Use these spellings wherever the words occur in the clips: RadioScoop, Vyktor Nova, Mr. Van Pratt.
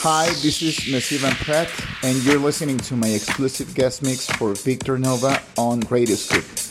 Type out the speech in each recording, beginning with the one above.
Hi, this is Mr. Van Pratt, and you're listening to my exclusive guest mix for Vyktor Nova on RadioScoop.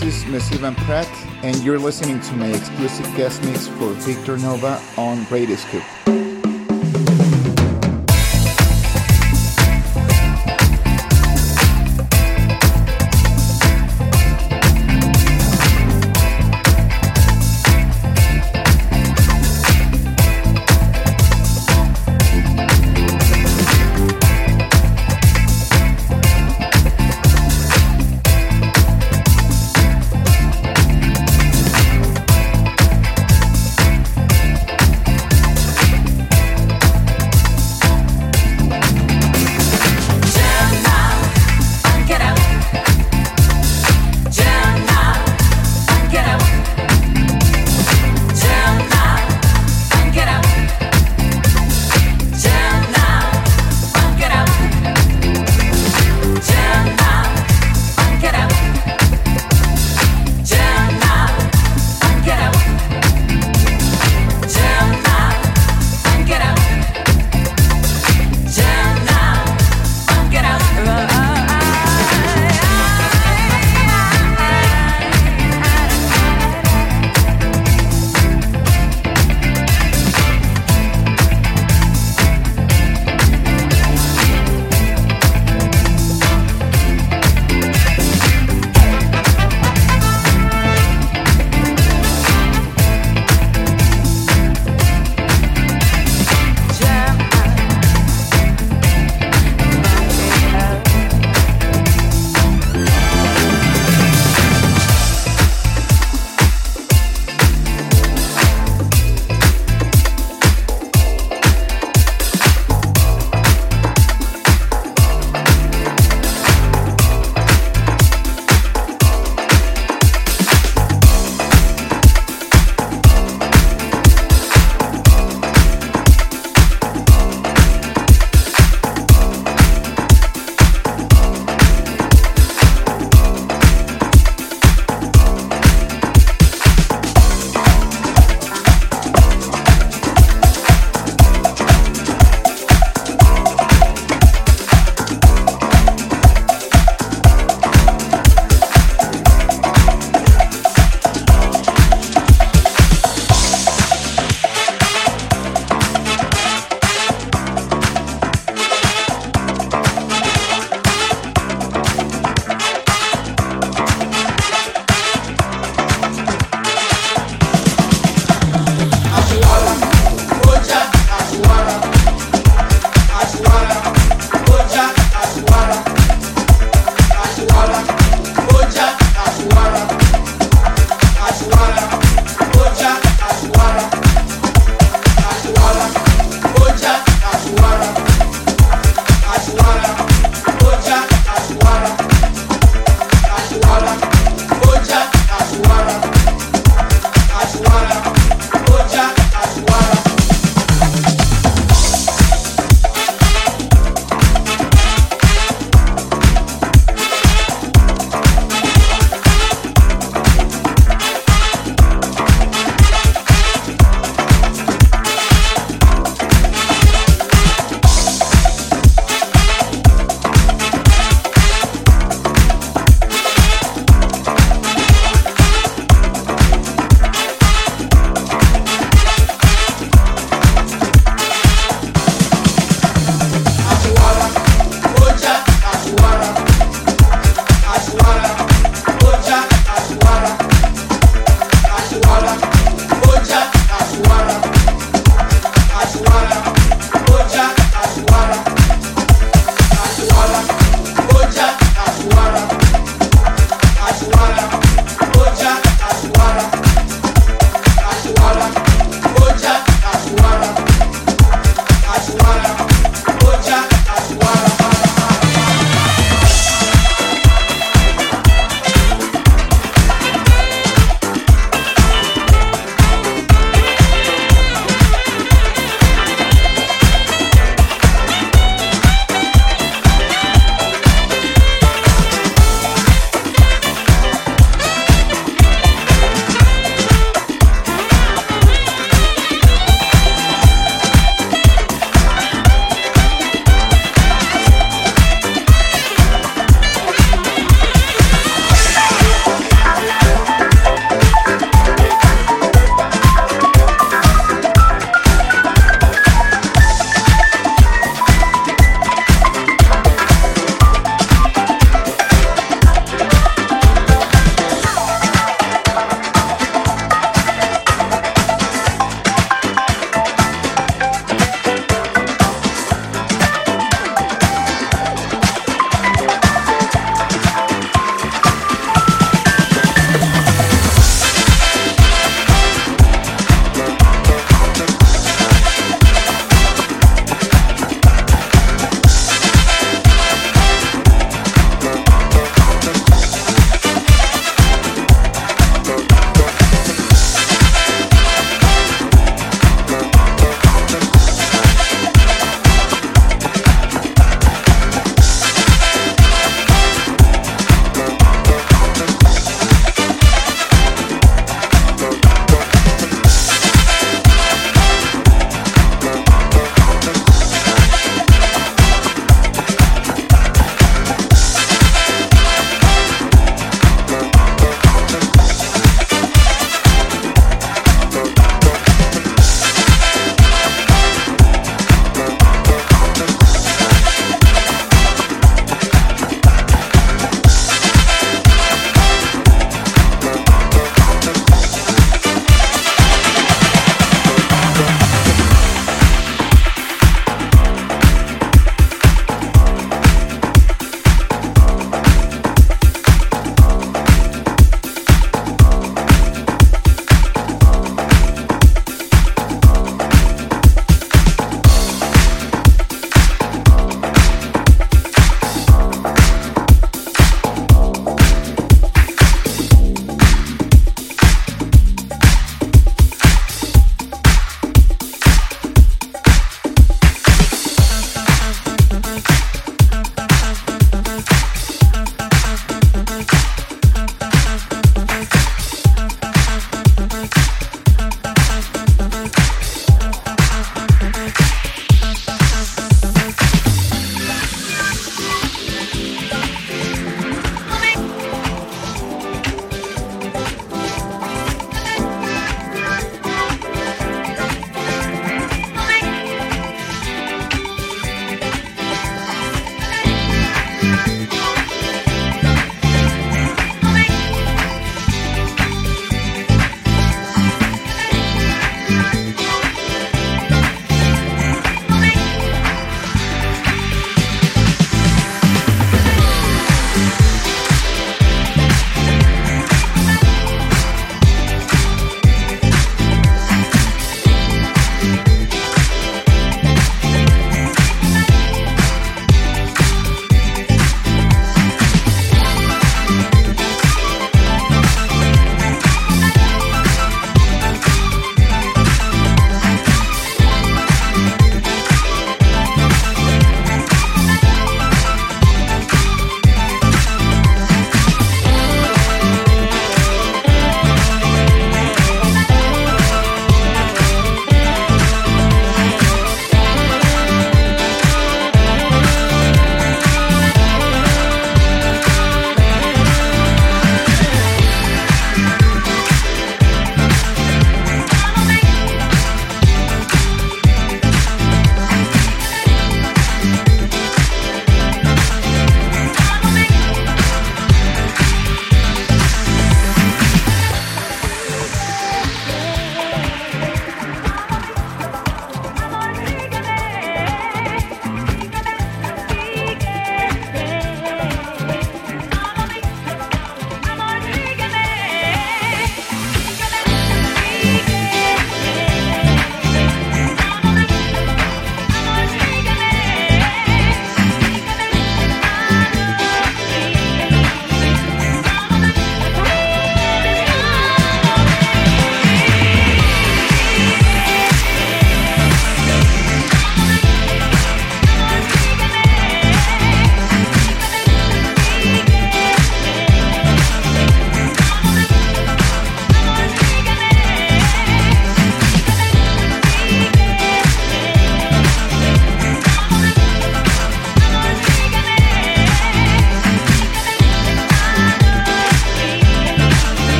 This is Mr. Van Pratt, and you're listening to my exclusive guest mix for Vyktor Nova on RadioScoop.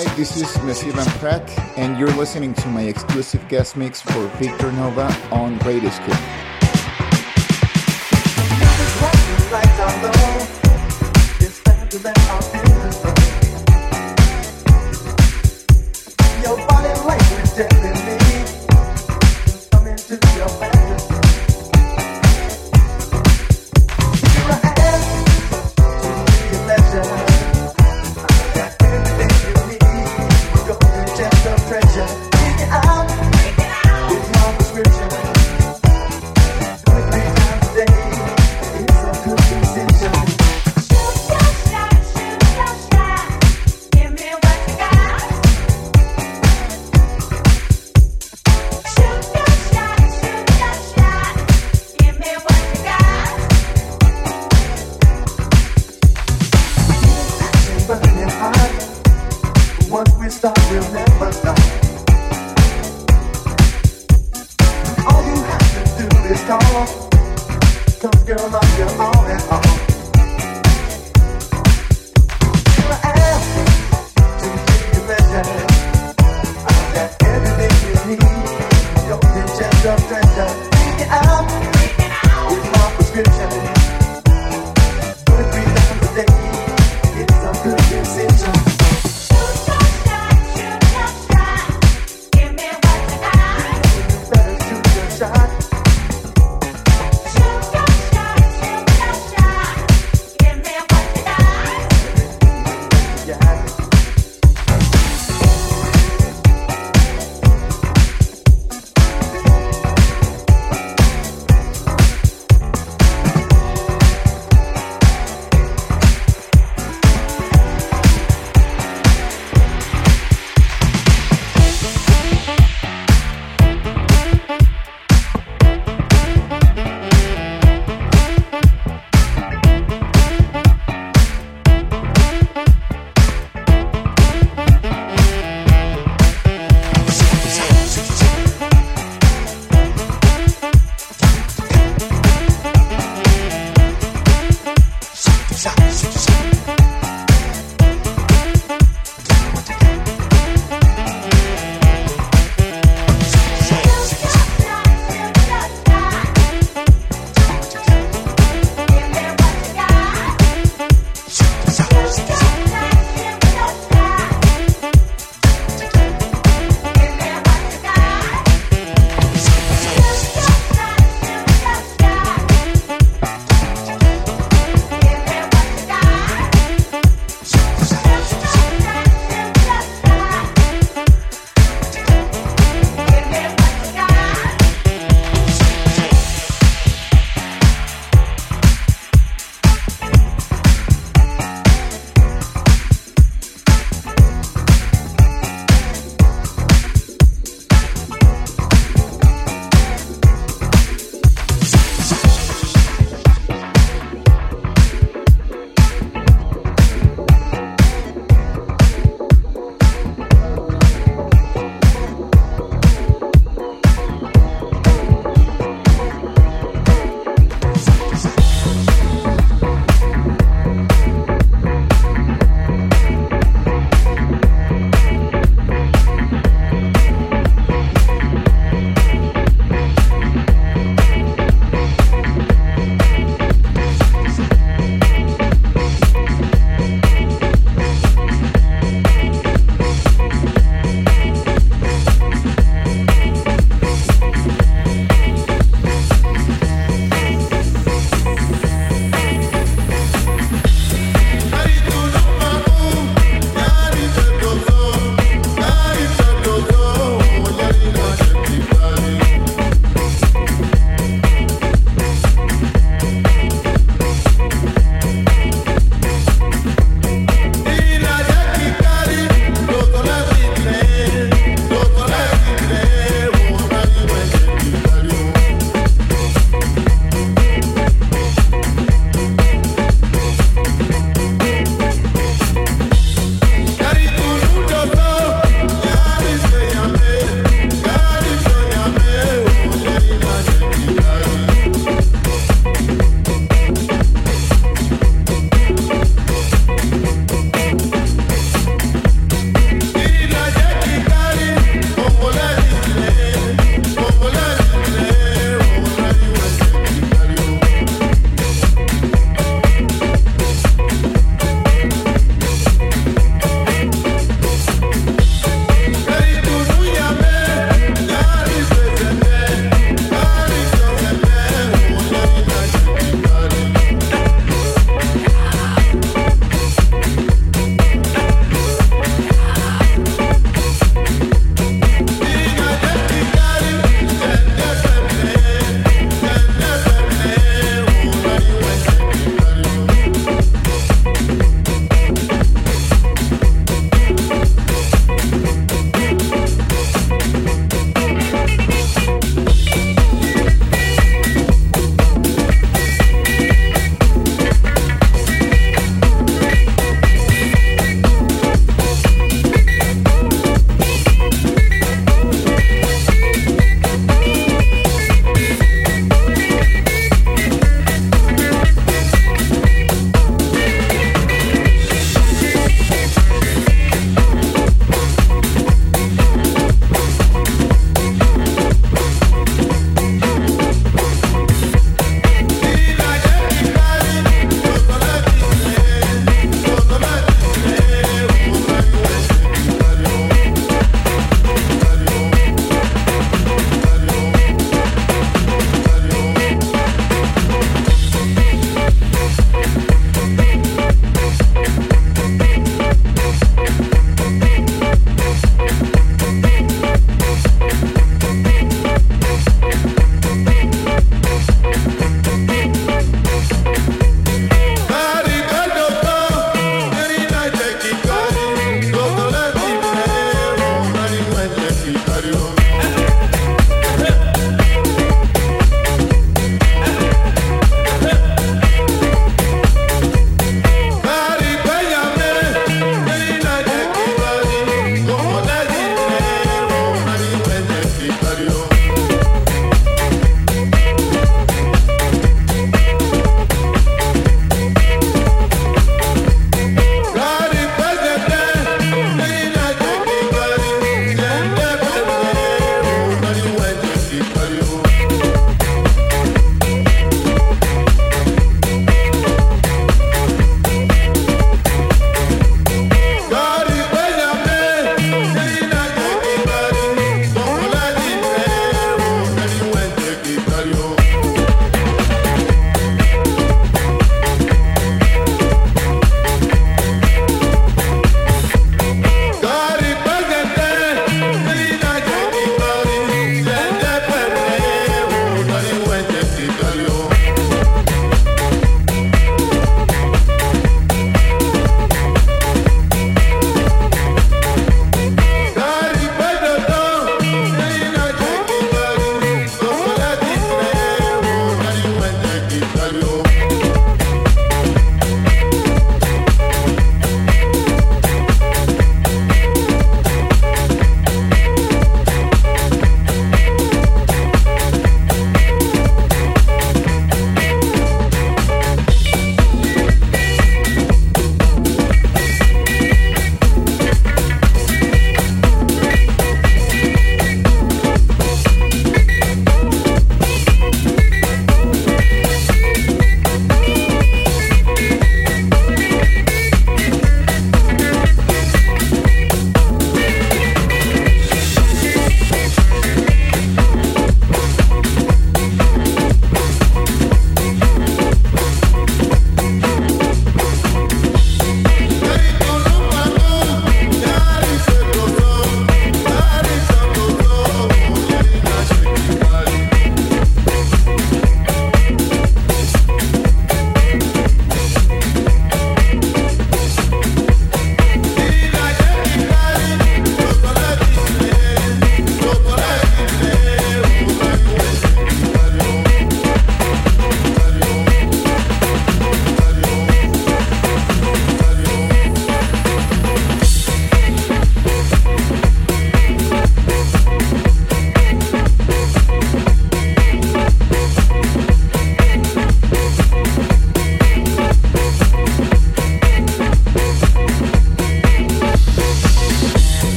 Hi, this is Mr. Van Pratt, and you're listening to my exclusive guest mix for Vyktor Nova on RadioScoop.